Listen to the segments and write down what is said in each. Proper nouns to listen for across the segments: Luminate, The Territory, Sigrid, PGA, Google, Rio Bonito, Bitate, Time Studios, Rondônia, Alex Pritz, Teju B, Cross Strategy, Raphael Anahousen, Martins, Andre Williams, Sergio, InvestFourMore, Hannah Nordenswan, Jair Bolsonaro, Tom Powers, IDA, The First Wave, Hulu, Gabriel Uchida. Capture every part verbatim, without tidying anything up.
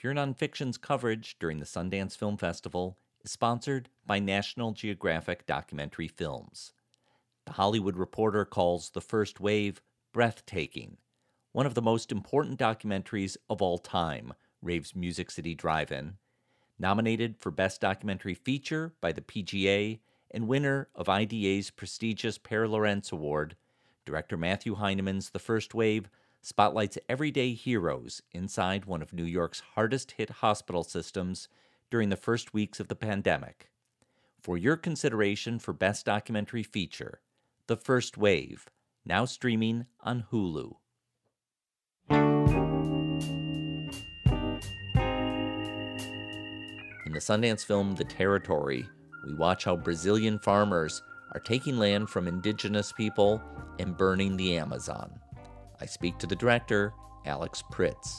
Pure Nonfiction's coverage during the Sundance Film Festival is sponsored by National Geographic Documentary Films. The Hollywood Reporter calls The First Wave breathtaking, one of the most important documentaries of all time, raves Music City Drive-In, nominated for Best Documentary Feature by the P G A and winner of I D A's prestigious Per Lorentz Award. Director Matthew Heineman's The First Wave spotlights everyday heroes inside one of New York's hardest-hit hospital systems during the first weeks of the pandemic. For your consideration for Best Documentary Feature, The First Wave, now streaming on Hulu. In the Sundance film The Territory, we watch how Brazilian farmers are taking land from indigenous people and burning the Amazon. I speak to the director, Alex Pritz.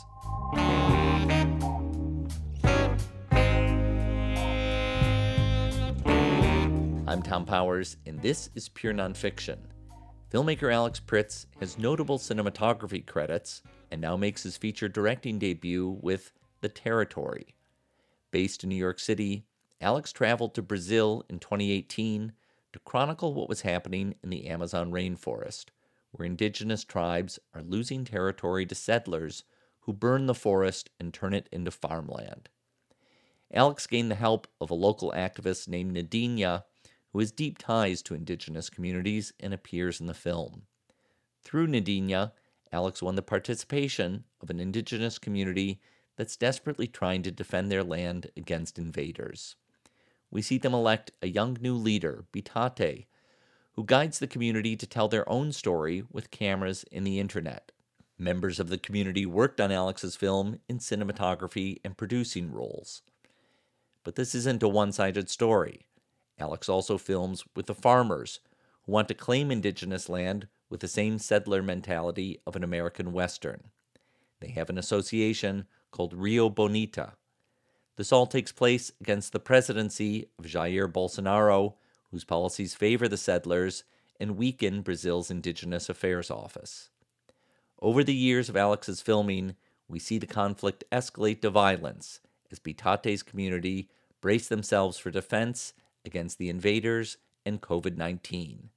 I'm Tom Powers, and this is Pure Nonfiction. Filmmaker Alex Pritz has notable cinematography credits and now makes his feature directing debut with The Territory. Based in New York City, Alex traveled to Brazil in twenty eighteen to chronicle what was happening in the Amazon rainforest, where indigenous tribes are losing territory to settlers who burn the forest and turn it into farmland. Alex gained the help of a local activist named Neidinha, who has deep ties to indigenous communities and appears in the film. Through Neidinha, Alex won the participation of an indigenous community that's desperately trying to defend their land against invaders. We see them elect a young new leader, Bitate, who guides the community to tell their own story with cameras and the internet. Members of the community worked on Alex's film in cinematography and producing roles. But this isn't a one-sided story. Alex also films with the farmers, who want to claim indigenous land with the same settler mentality of an American Western. They have an association called Rio Bonito. This all takes place against the presidency of Jair Bolsonaro, whose policies favor the settlers and weaken Brazil's Indigenous Affairs Office. Over the years of Alex's filming, we see the conflict escalate to violence as Bitate's community brace themselves for defense against the invaders and covid nineteen.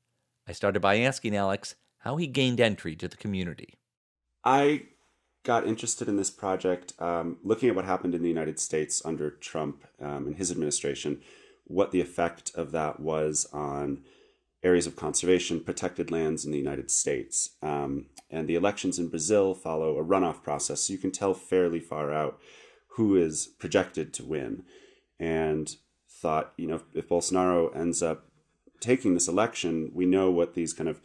I started by asking Alex how he gained entry to the community. I got interested in this project um, looking at what happened in the United States under Trump um, and his administration, what the effect of that was on areas of conservation, protected lands in the United States. Um, and the elections in Brazil follow a runoff process, so you can tell fairly far out who is projected to win. And thought, you know, if Bolsonaro ends up taking this election, we know what these kind of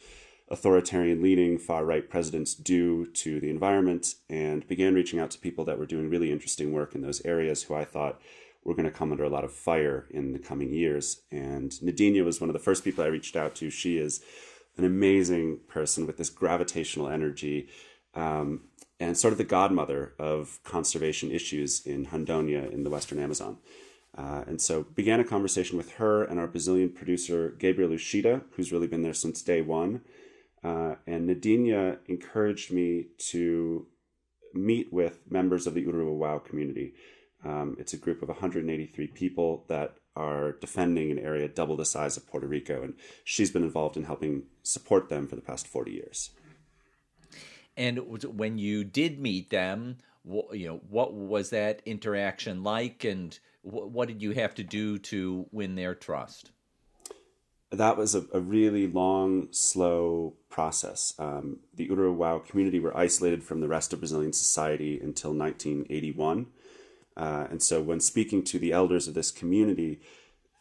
authoritarian leaning far-right presidents do to the environment, and began reaching out to people that were doing really interesting work in those areas who I thought were going to come under a lot of fire in the coming years. And Neidinha was one of the first people I reached out to. She is an amazing person with this gravitational energy um, and sort of the godmother of conservation issues in Rondônia in the Western Amazon. Uh, and so began a conversation with her and our Brazilian producer, Gabriel Uchida, who's really been there since day one. Uh, and Neidinha encouraged me to meet with members of the Uru-eu-wau-wau community. Um, it's a group of one hundred eighty-three people that are defending an area double the size of Puerto Rico, and she's been involved in helping support them for the past forty years. And when you did meet them, you know, what was that interaction like, and what did you have to do to win their trust? That was a, a really long, slow process. Um, the Uru-eu-wau community were isolated from the rest of Brazilian society until nineteen eighty-one. Uh, and so when speaking to the elders of this community,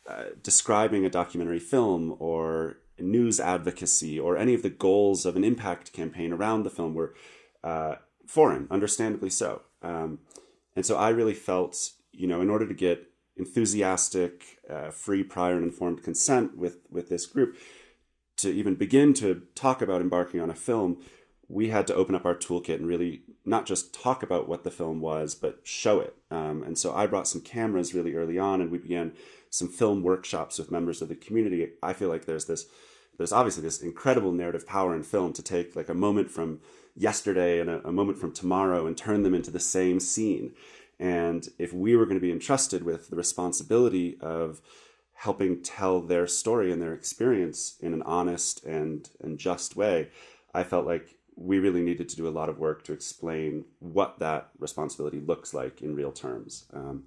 uh, describing a documentary film or news advocacy or any of the goals of an impact campaign around the film were uh, foreign, understandably so. Um, and so I really felt, you know, in order to get enthusiastic, uh, free, prior, and informed consent with, with this group, to even begin to talk about embarking on a film, we had to open up our toolkit and really not just talk about what the film was, but show it. Um, and so I brought some cameras really early on, and we began some film workshops with members of the community. I feel like there's this, there's obviously this incredible narrative power in film to take like a moment from yesterday and a, a moment from tomorrow and turn them into the same scene. And if we were going to be entrusted with the responsibility of helping tell their story and their experience in an honest and, and just way, I felt like we really needed to do a lot of work to explain what that responsibility looks like in real terms. Um,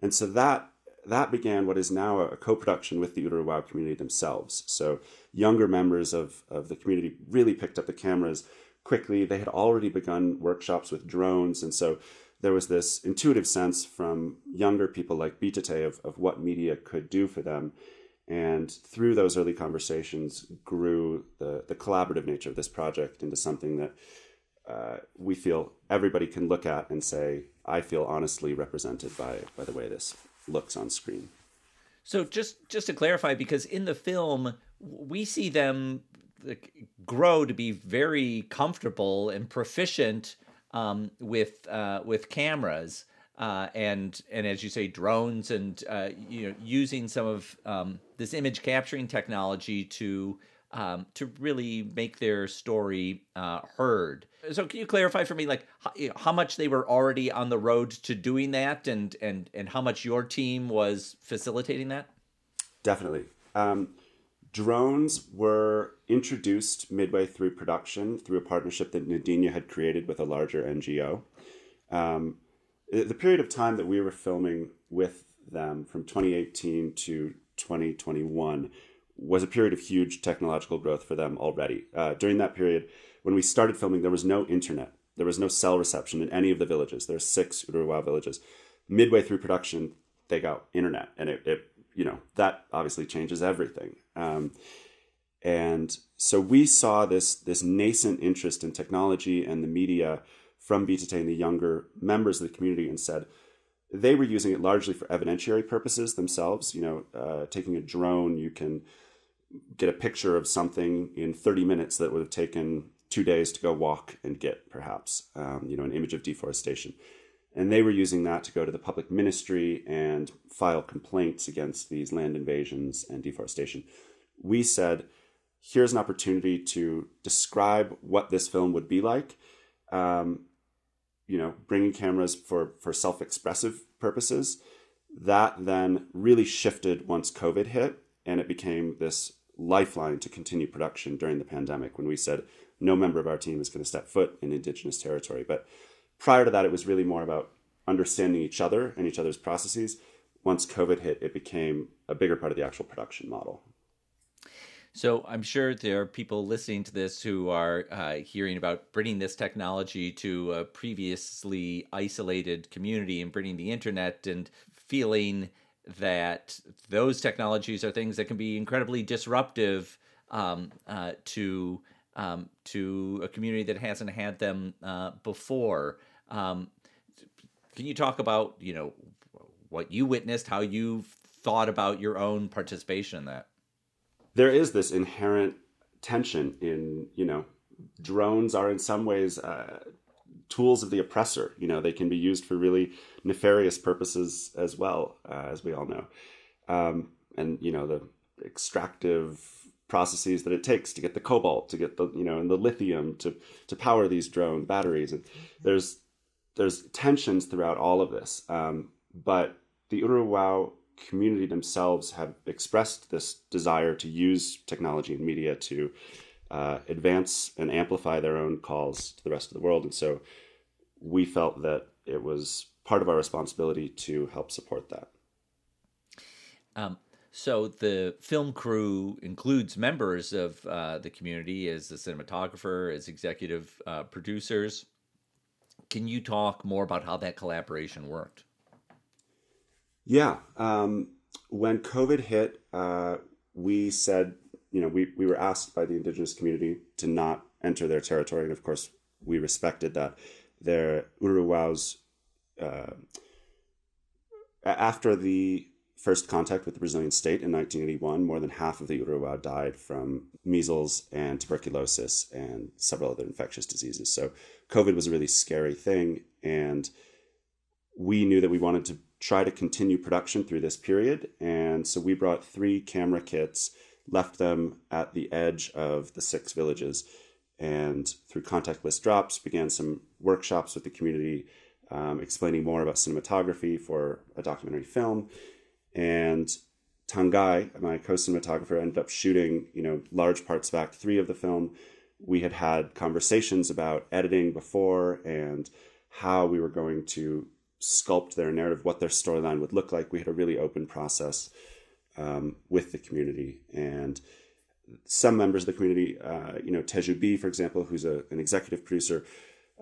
and so that that began what is now a co-production with the Uru-eu-wau-wau community themselves. So younger members of, of the community really picked up the cameras quickly. They had already begun workshops with drones. And so there was this intuitive sense from younger people like Bitate of, of what media could do for them. And through those early conversations grew the, the collaborative nature of this project into something that uh, we feel everybody can look at and say, I feel honestly represented by, by the way this looks on screen. So just, just to clarify, because in the film, we see them grow to be very comfortable and proficient Um, with uh, with cameras uh, and and as you say, drones, and uh, you know, using some of um, this image capturing technology to um, to really make their story uh, heard. So can you clarify for me, like how, you know, how much they were already on the road to doing that, and and and how much your team was facilitating that? Definitely. Um, Drones were introduced midway through production through a partnership that Neidinha had created with a larger N G O. Um, the period of time that we were filming with them from twenty eighteen to twenty twenty-one was a period of huge technological growth for them already. Uh, during that period, when we started filming, there was no internet. There was no cell reception in any of the villages. There are six Uru-eu-wau-wau villages. Midway through production, they got internet, and it, it you know, that obviously changes everything. Um, and so we saw this, this nascent interest in technology and the media from Bitate and the younger members of the community, and said they were using it largely for evidentiary purposes themselves. You know, uh, taking a drone, you can get a picture of something in thirty minutes that would have taken two days to go walk and get, perhaps, um, you know, an image of deforestation. And they were using that to go to the public ministry and file complaints against these land invasions and deforestation. We said, here's an opportunity to describe what this film would be like, um, you know, bringing cameras for, for self-expressive purposes. That then really shifted once COVID hit, and it became this lifeline to continue production during the pandemic, when we said no member of our team is going to step foot in Indigenous territory. But prior to that, it was really more about understanding each other and each other's processes. Once COVID hit, it became a bigger part of the actual production model. So I'm sure there are people listening to this who are uh, hearing about bringing this technology to a previously isolated community and bringing the internet, and feeling that those technologies are things that can be incredibly disruptive um, uh, to Um, to a community that hasn't had them uh, before. Um, can you talk about, you know, what you witnessed, how you thought about your own participation in that? There is this inherent tension in, you know, drones are in some ways uh, tools of the oppressor. You know, they can be used for really nefarious purposes as well, uh, as we all know. Um, and, you know, the extractive processes that it takes to get the cobalt, to get the, you know, and the lithium to, to power these drone batteries. And there's, there's tensions throughout all of this. Um, but the Uru-eu-wau-wau community themselves have expressed this desire to use technology and media to uh, advance and amplify their own calls to the rest of the world. And so we felt that it was part of our responsibility to help support that. Um. So the film crew includes members of uh, the community as the cinematographer, as executive uh, producers. Can you talk more about how that collaboration worked? Yeah. Um, when COVID hit, uh, we said, you know, we, we were asked by the Indigenous community to not enter their territory. And of course, we respected that. Their Uru-eu-wau-wau's, uh, after the first contact with the Brazilian state in nineteen eighty-one, more than half of the Uru-eu-wau-wau died from measles and tuberculosis and several other infectious diseases. So COVID was a really scary thing. And we knew that we wanted to try to continue production through this period. And so we brought three camera kits, left them at the edge of the six villages, and through contact list drops, began some workshops with the community, um, explaining more about cinematography for a documentary film. And Tangai, my co-cinematographer, ended up shooting, you know, large parts of Act Three of the film. We had had conversations about editing before and how we were going to sculpt their narrative, what their storyline would look like. We had a really open process um, with the community. And some members of the community, uh, you know, Teju B, for example, who's a, an executive producer,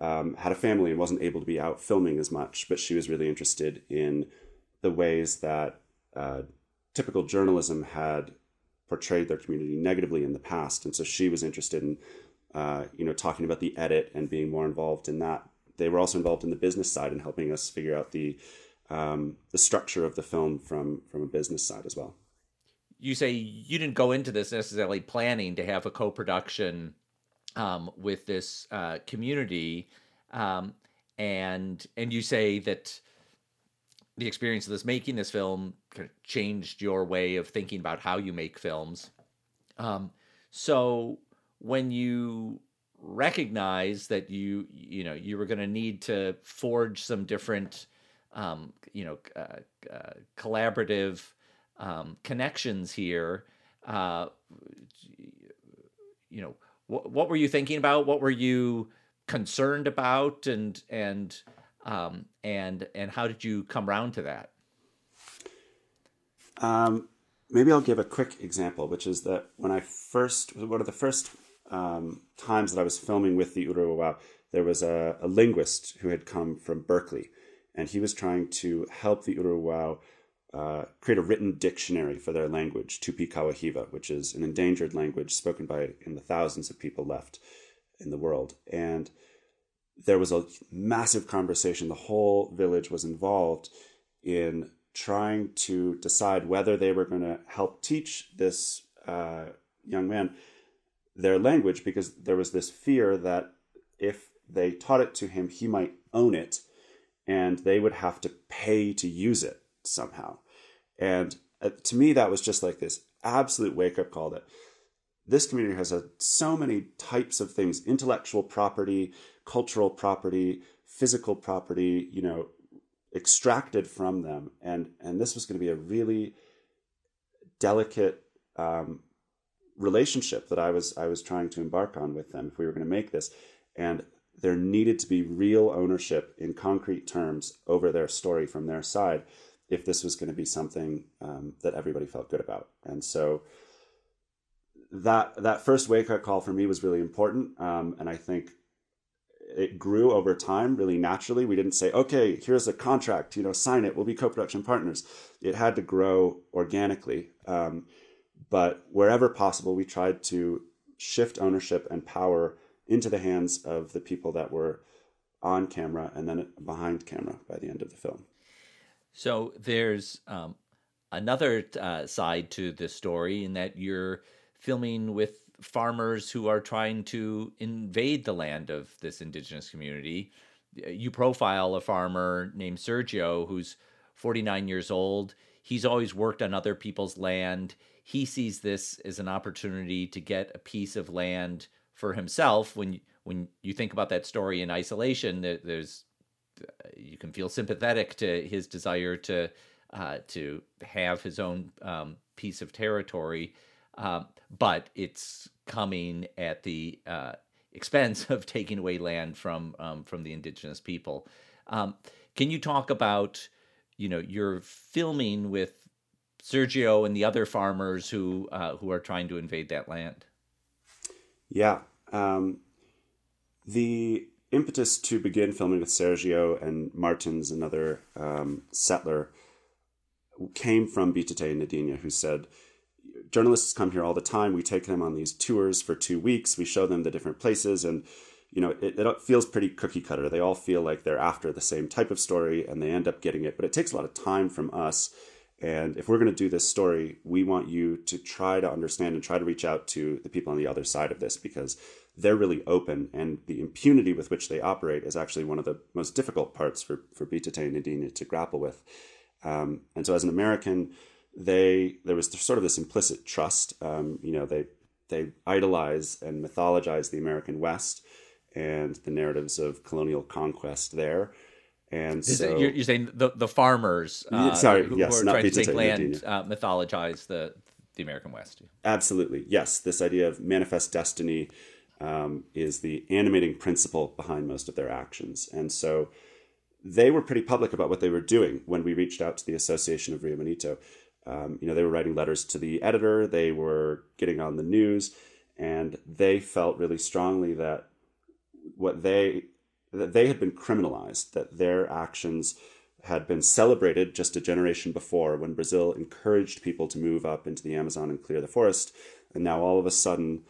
um, had a family and wasn't able to be out filming as much, but she was really interested in the ways that uh, typical journalism had portrayed their community negatively in the past. And so she was interested in, uh, you know, talking about the edit and being more involved in that. They were also involved in the business side and helping us figure out the um, the structure of the film from from a business side as well. You say you didn't go into this necessarily planning to have a co-production um, with this uh, community, um, and and you say that the experience of this making this film kind of changed your way of thinking about how you make films. Um, so when you recognize that you, you know, you were going to need to forge some different, um, you know, uh, uh, collaborative um, connections here, uh, you know, wh- what were you thinking about? What were you concerned about? And, and, Um, and, and how did you come round to that? Um, maybe I'll give a quick example, which is that when I first, one of the first, um, times that I was filming with the Uru-eu-wau-wau, there was a, a linguist who had come from Berkeley, and he was trying to help the Uru-eu-wau-wau, uh, create a written dictionary for their language, Tupi Kawahiva, which is an endangered language spoken by in the thousands of people left in the world. And there was a massive conversation. The whole village was involved in trying to decide whether they were going to help teach this uh, young man their language, because there was this fear that if they taught it to him, he might own it and they would have to pay to use it somehow. And uh, to me, that was just like this absolute wake-up call that this community has a, so many types of things: intellectual property, cultural property, physical property, you know, extracted from them. And, and this was going to be a really delicate um, relationship that I was, I was trying to embark on with them if we were going to make this. And there needed to be real ownership in concrete terms over their story from their side if this was going to be something um, that everybody felt good about. And so that, that first wake-up call for me was really important. Um, and I think it grew over time really naturally. We didn't say, okay, here's a contract, you know, sign it, we'll be co-production partners. It had to grow organically. Um, but wherever possible, we tried to shift ownership and power into the hands of the people that were on camera and then behind camera by the end of the film. So there's um, another uh, side to this story in that you're filming with farmers who are trying to invade the land of this indigenous community. You profile a farmer named Sergio, who's forty-nine years old. He's always worked on other people's land. He sees this as an opportunity to get a piece of land for himself. When, when you think about that story in isolation, there's, you can feel sympathetic to his desire to, uh, to have his own um, piece of territory. Um, but it's coming at the uh, expense of taking away land from um, from the indigenous people. Um, can you talk about, you know, you're filming with Sergio and the other farmers who uh, who are trying to invade that land? Yeah, um, the impetus to begin filming with Sergio and Martins, another um, settler, came from Bitate and Neidinha, who said, journalists come here all the time. We take them on these tours for two weeks. We show them the different places, and you know, it, it feels pretty cookie cutter. They all feel like they're after the same type of story, and they end up getting it. But it takes a lot of time from us. And if we're going to do this story, we want you to try to understand and try to reach out to the people on the other side of this, because they're really open, and the impunity with which they operate is actually one of the most difficult parts for for Bitate and Neidinha to grapple with. Um, and so, as an American, They there was sort of this implicit trust. Um, you know, they they idolize and mythologize the American West and the narratives of colonial conquest there, And so, you're, you're saying the, the farmers uh, sorry, who, yes, who are not trying Bitate, to make land uh, mythologize the, the American West. Absolutely. Yes. This idea of manifest destiny um, is the animating principle behind most of their actions. And so they were pretty public about what they were doing when we reached out to the Association of Rio Bonito. Um, you know, they were writing letters to the editor. They were getting on the news. And they felt really strongly that what they... that they had been criminalized, that their actions had been celebrated just a generation before when Brazil encouraged people to move up into the Amazon and clear the forest. And now all of a sudden,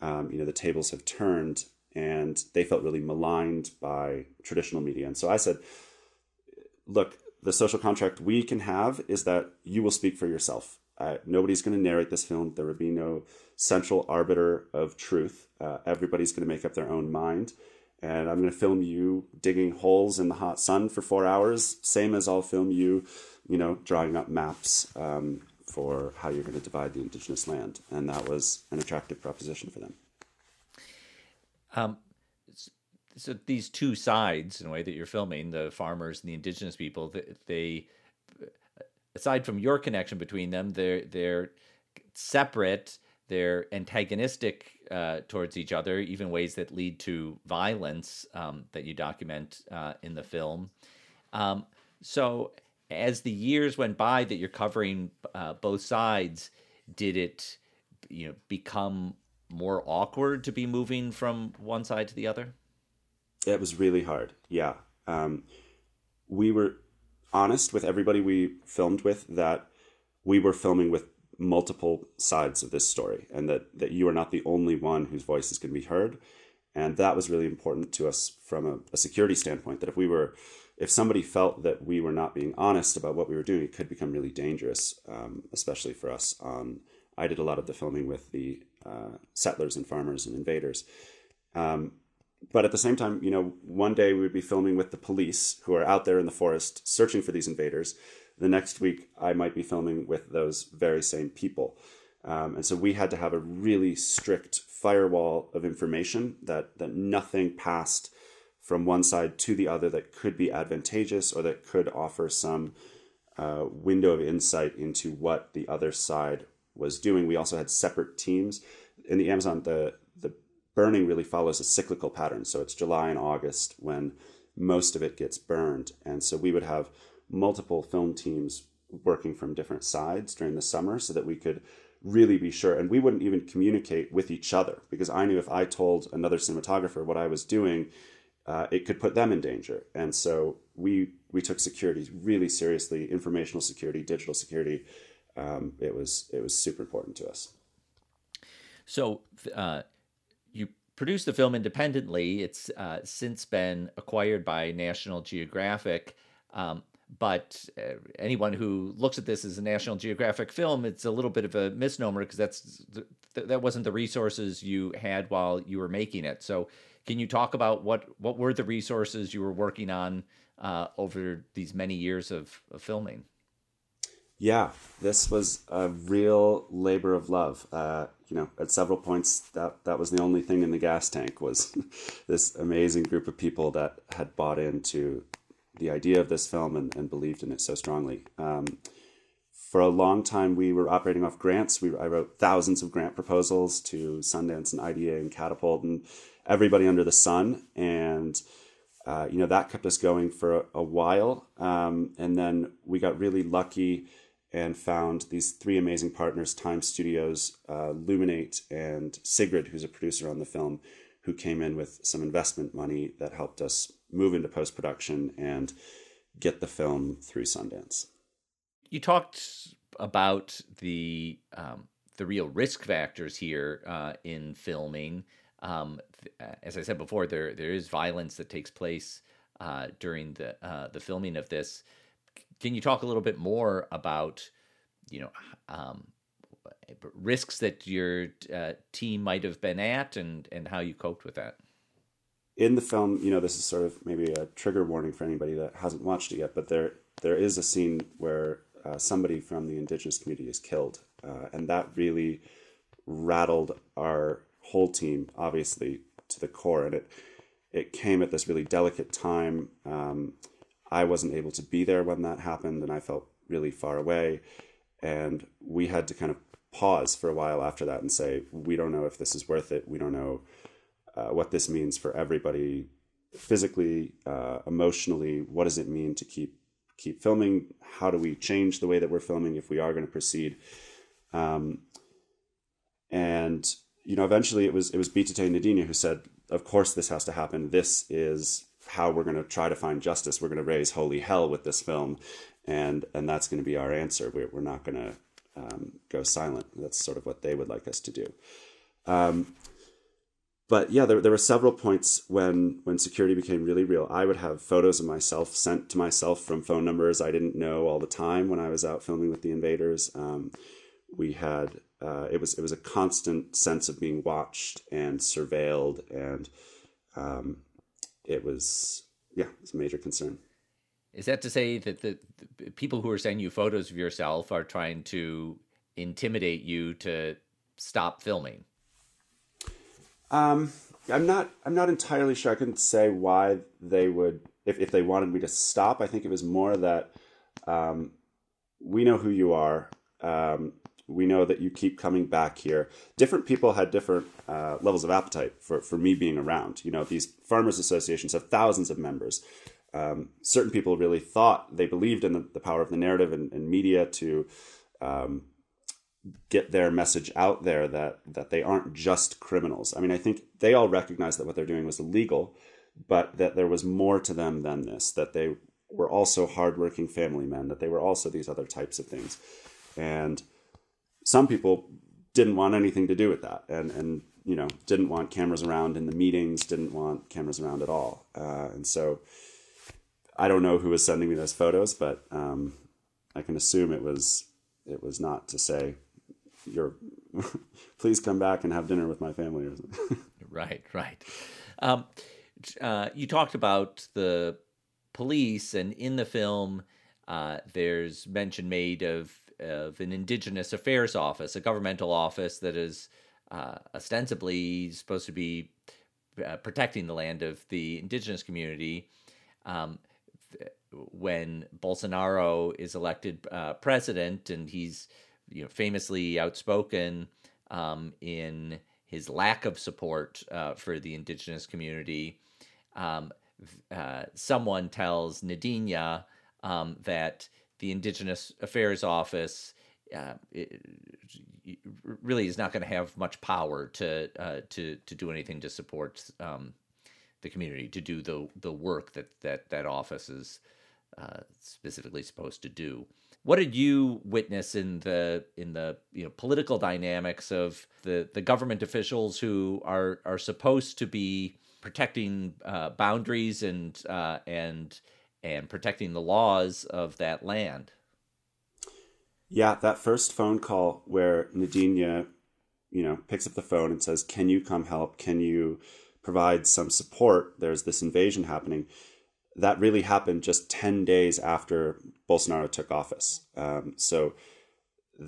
um, you know, the tables have turned and they felt really maligned by traditional media. And so I said, look, the social contract we can have is that you will speak for yourself. Uh, nobody's going to narrate this film. There would be no central arbiter of truth. Uh, everybody's going to make up their own mind. And I'm going to film you digging holes in the hot sun for four hours, same as I'll film you, you know, drawing up maps um, for how you're going to divide the indigenous land. And that was an attractive proposition for them. Um, so these two sides, in a way, that you're filming, the farmers and the indigenous people, they, aside from your connection between them, they're, they're separate. They're antagonistic uh, towards each other, even ways that lead to violence um, that you document uh, in the film. Um, so as the years went by that you're covering uh, both sides, did it you know, become more awkward to be moving from one side to the other? It was really hard, yeah. Um, we were honest with everybody we filmed with that we were filming with multiple sides of this story, and that, that you are not the only one whose voice is going to be heard. And that was really important to us from a, a security standpoint, that if we were, if somebody felt that we were not being honest about what we were doing, it could become really dangerous, um, especially for us. Um, I did a lot of the filming with the uh, settlers and farmers and invaders. Um, but at the same time, you know, one day we would be filming with the police who are out there in the forest searching for these invaders. The next week, I might be filming with those very same people. Um, and so we had to have a really strict firewall of information that, that nothing passed from one side to the other that could be advantageous or that could offer some uh, window of insight into what the other side was doing. We also had separate teams. In the Amazon, the, the burning really follows a cyclical pattern. So it's July and August when most of it gets burned. And so we would have multiple film teams working from different sides during the summer so that we could really be sure. And we wouldn't even communicate with each other because I knew if I told another cinematographer what I was doing, uh, it could put them in danger. And so we we took security really seriously, informational security, digital security. Um, it was it was super important to us. So uh, you produced the film independently. It's uh, since been acquired by National Geographic. Um, But uh, anyone who looks at this as a National Geographic film, it's a little bit of a misnomer because that's th- that wasn't the resources you had while you were making it. So can you talk about what, what were the resources you were working on uh, over these many years of, of filming? Yeah, this was a real labor of love. Uh, you know, at several points, that, that was the only thing in the gas tank was this amazing group of people that had bought into the idea of this film and, and believed in it so strongly. Um, for a long time, we were operating off grants. We I wrote thousands of grant proposals to Sundance and I D A and Catapult and everybody under the sun. And, uh, you know, that kept us going for a, a while. Um, and then we got really lucky and found these three amazing partners, Time Studios, uh, Luminate, and Sigrid, who's a producer on the film, who came in with some investment money that helped us move into post-production and get the film through Sundance. You talked about the um, the real risk factors here uh, in filming. Um, as I said before, there there is violence that takes place uh, during the uh, the filming of this. Can you talk a little bit more about, you know, um, risks that your uh, team might have been at and, and how you coped with that? In the film, you know, this is sort of maybe a trigger warning for anybody that hasn't watched it yet, but there there is a scene where uh, somebody from the indigenous community is killed. Uh, and that really rattled our whole team, obviously, to the core. And it, it came at this really delicate time. Um, I wasn't able to be there when that happened, and I felt really far away. And we had to kind of pause for a while after that and say, we don't know if this is worth it. We don't know uh, what this means for everybody physically, uh, emotionally. What does it mean to keep keep filming? How do we change the way that we're filming if we are going to proceed? Um, and, you know, eventually it was, it was Bitate and Neidinha who said, of course this has to happen. This is how we're going to try to find justice. We're going to raise holy hell with this film. And, and that's going to be our answer. We're, we're not going to um, go silent. That's sort of what they would like us to do. Um, but yeah, there, there were several points when, when security became really real. I would have photos of myself sent to myself from phone numbers I didn't know all the time when I was out filming with the invaders. Um, we had, uh, it was, it was a constant sense of being watched and surveilled, and um, it was, yeah, it was a major concern. Is that to say that the, the people who are sending you photos of yourself are trying to intimidate you to stop filming? Um, I'm not. I'm not entirely sure. I couldn't say why they would, if if they wanted me to stop. I think it was more that um, we know who you are. Um, we know that you keep coming back here. Different people had different uh, levels of appetite for for me being around. You know, these farmers' associations have thousands of members. Um, certain people really thought they believed in the, the power of the narrative and, and media to um, get their message out there, that that they aren't just criminals. I mean, I think they all recognized that what they're doing was illegal, but that there was more to them than this, that they were also hardworking family men, that they were also these other types of things. And some people didn't want anything to do with that, and, and you know, didn't want cameras around in the meetings, didn't want cameras around at all. Uh, and so... I don't know who was sending me those photos, but um, I can assume it was it was not to say, "You're please come back and have dinner with my family." Or something. Right, right. Um, uh, you talked about the police, and in the film, uh, there's mention made of of an Indigenous Affairs office, a governmental office that is uh, ostensibly supposed to be uh, protecting the land of the Indigenous community. Um, when Bolsonaro is elected uh, president, and he's, you know, famously outspoken um, in his lack of support uh, for the Indigenous community, um, uh, someone tells Neidinha um, that the Indigenous Affairs Office uh, it, it really is not going to have much power to uh, to to do anything to support um, the community, to do the the work that that that office is Uh, specifically supposed to do. What did you witness in the in the you know political dynamics of the the government officials who are are supposed to be protecting uh, boundaries and uh, and and protecting the laws of that land? Yeah, that first phone call where Neidinha, you know, picks up the phone and says, "Can you come help? Can you provide some support? There's this invasion happening." That really happened just ten days after Bolsonaro took office. Um, so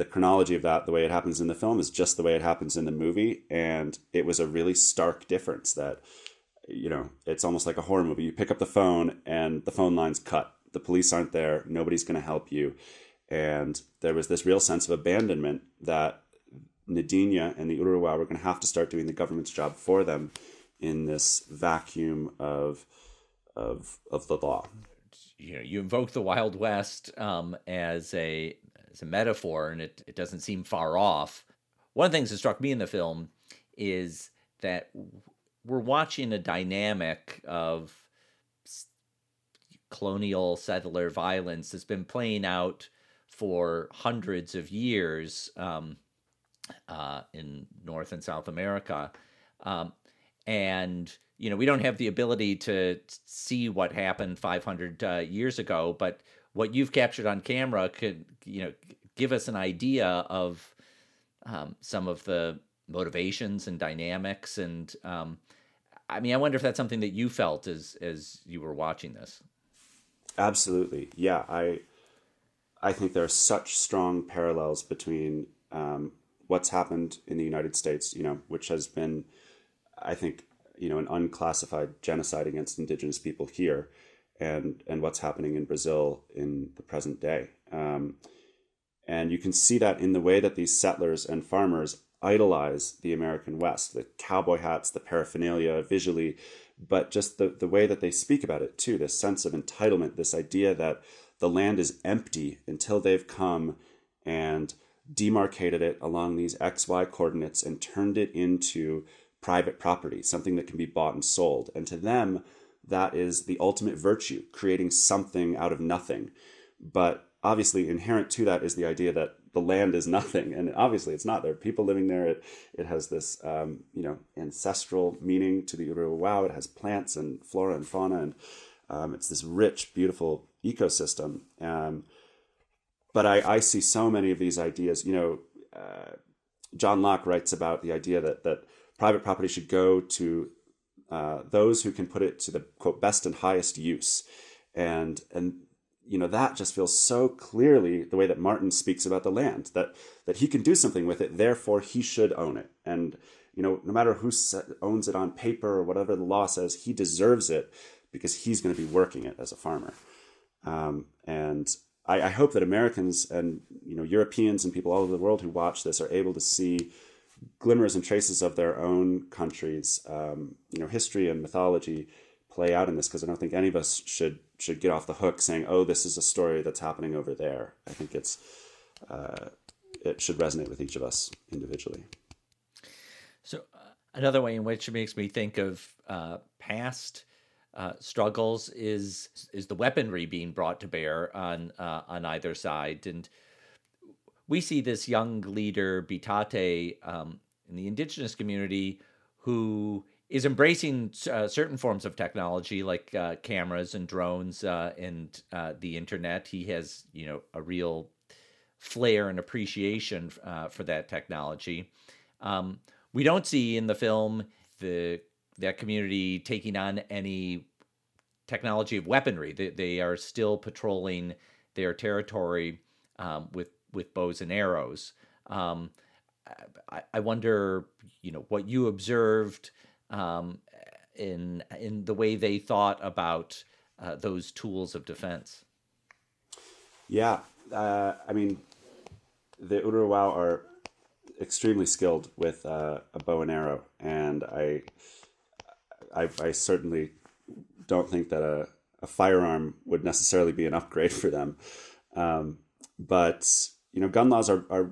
the chronology of that, the way it happens in the film, is just the way it happens in the movie. And it was a really stark difference that, you know, it's almost like a horror movie. You pick up the phone and the phone line's cut. The police aren't there. Nobody's going to help you. And there was this real sense of abandonment that Neidinha and the Uru-eu-wau-wau were going to have to start doing the government's job for them in this vacuum of... of of the law. You know, you invoke the Wild West um, as a as a metaphor, and it, it doesn't seem far off. One of the things that struck me in the film is that we're watching a dynamic of colonial settler violence that's been playing out for hundreds of years um, uh, in North and South America. Um, and You know, we don't have the ability to see what happened five hundred uh, years ago, but what you've captured on camera could, you know, give us an idea of um, some of the motivations and dynamics. And um, I mean, I wonder if that's something that you felt as as you were watching this. Absolutely, yeah. I I think there are such strong parallels between um, what's happened in the United States, you know, which has been, I think, you know, an unclassified genocide against indigenous people here, and and what's happening in Brazil in the present day. Um, and you can see that in the way that these settlers and farmers idolize the American West, the cowboy hats, the paraphernalia visually, but just the, the way that they speak about it too, this sense of entitlement, this idea that the land is empty until they've come and demarcated it along these X Y coordinates and turned it into private property, something that can be bought and sold. And to them, that is the ultimate virtue, creating something out of nothing. But obviously inherent to that is the idea that the land is nothing. And obviously it's not. There are people living there. It, it has this, um, you know, ancestral meaning to the Uru-eu-wau-wau. It has plants and flora and fauna. And um, it's this rich, beautiful ecosystem. Um, but I, I see so many of these ideas. You know, uh, John Locke writes about the idea that, that private property should go to uh, those who can put it to the, quote, best and highest use. And, and, you know, that just feels so clearly the way that Martin speaks about the land, that that he can do something with it, therefore he should own it. And, you know, no matter who owns it on paper or whatever the law says, he deserves it because he's going to be working it as a farmer. Um, and I, I hope that Americans and, you know, Europeans and people all over the world who watch this are able to see glimmers and traces of their own country's, um, you know, history and mythology play out in this, because I don't think any of us should should get off the hook saying, oh, this is a story that's happening over there. I think it's uh, it should resonate with each of us individually. So uh, another way in which it makes me think of uh, past uh, struggles is is the weaponry being brought to bear on uh, on either side. And we see this young leader, Bitate, um, in the indigenous community who is embracing uh, certain forms of technology like uh, cameras and drones uh, and uh, the internet. He has, you know, a real flair and appreciation uh, for that technology. Um, we don't see in the film the that community taking on any technology of weaponry. They, they are still patrolling their territory um, with with bows and arrows. Um, I, I wonder, you know, what you observed. Um, in in the way they thought about uh, those tools of defense. Yeah, uh, I mean, the Uru-eu-wau-wau are extremely skilled with uh, a bow and arrow, and I, I, I certainly don't think that a, a firearm would necessarily be an upgrade for them. Um, but you know, gun laws are are.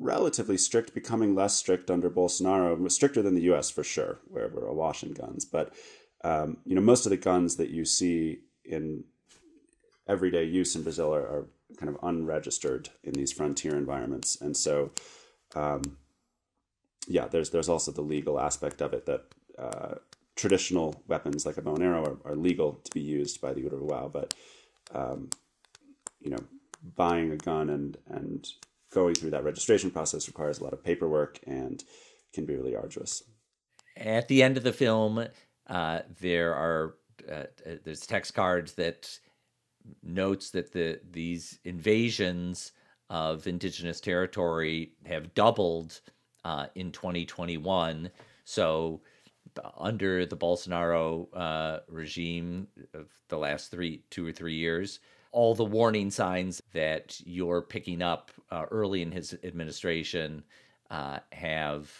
relatively strict, becoming less strict under Bolsonaro, stricter than the U S for sure, where we're awash in guns. But, um, you know, most of the guns that you see in everyday use in Brazil are, are kind of unregistered in these frontier environments. And so, um, yeah, there's there's also the legal aspect of it, that uh, traditional weapons like a bow and arrow are, are legal to be used by the Uru-eu-wau-wau, but, um, you know, buying a gun and and going through that registration process requires a lot of paperwork and can be really arduous. At the end of the film, uh, there are uh, there's text cards that notes that the these invasions of indigenous territory have doubled uh, in twenty twenty-one. So under the Bolsonaro uh, regime of the last three, two or three years, all the warning signs that you're picking up uh, early in his administration uh, have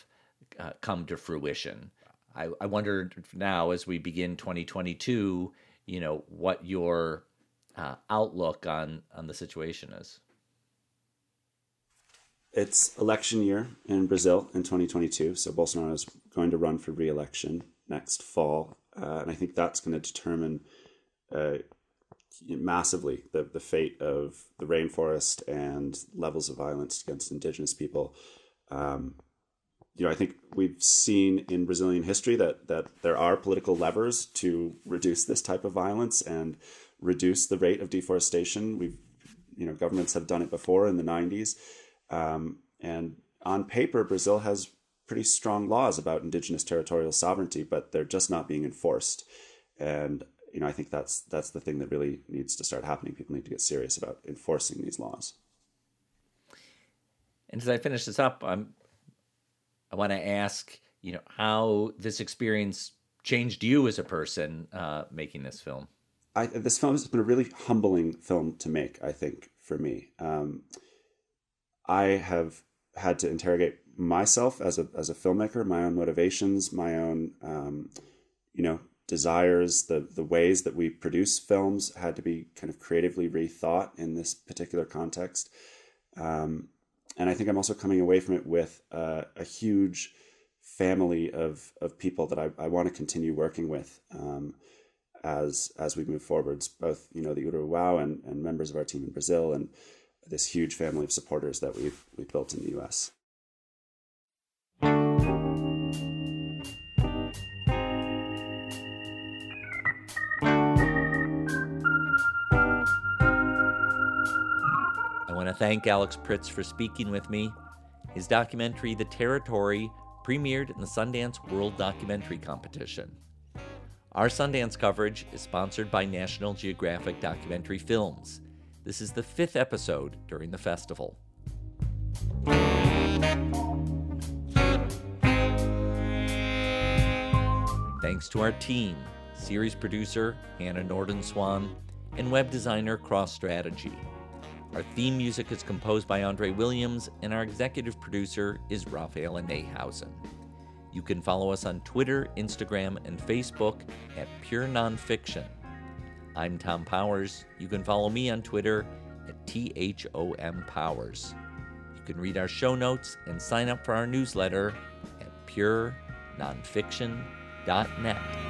uh, come to fruition. I, I wonder now, as we begin twenty twenty-two, you know, what your uh, outlook on, on the situation is. It's election year in Brazil in twenty twenty-two, so Bolsonaro is going to run for re-election next fall, uh, and I think that's going to determine Uh, massively the, the fate of the rainforest and levels of violence against indigenous people. Um, you know, I think we've seen in Brazilian history that that there are political levers to reduce this type of violence and reduce the rate of deforestation. We've, you know, governments have done it before in the nineties. Um, and on paper, Brazil has pretty strong laws about indigenous territorial sovereignty, but they're just not being enforced. And you know, I think that's that's the thing that really needs to start happening. People need to get serious about enforcing these laws. And as I finish this up, I'm, I want to ask, you know, how this experience changed you as a person uh, making this film. I, this film has been a really humbling film to make, I think, for me. Um, I have had to interrogate myself as a as a filmmaker, my own motivations, my own, um, you know, desires, the the ways that we produce films had to be kind of creatively rethought in this particular context. Um, and I think I'm also coming away from it with uh, a huge family of of people that I, I want to continue working with um, as as we move forwards, both, you know, the Uru-eu-wau-wau and, and members of our team in Brazil, and this huge family of supporters that we've, we've built in the U S. I want to thank Alex Pritz for speaking with me. His documentary, The Territory, premiered in the Sundance World Documentary Competition. Our Sundance coverage is sponsored by National Geographic Documentary Films. This is the fifth episode during the festival. Thanks to our team, series producer Hannah Nordenswan and web designer Cross Strategy. Our theme music is composed by Andre Williams, and our executive producer is Raphael Anahousen. You can follow us on Twitter, Instagram, and Facebook at Pure Nonfiction. I'm Tom Powers. You can follow me on Twitter at T H O M Powers. You can read our show notes and sign up for our newsletter at pure nonfiction dot net.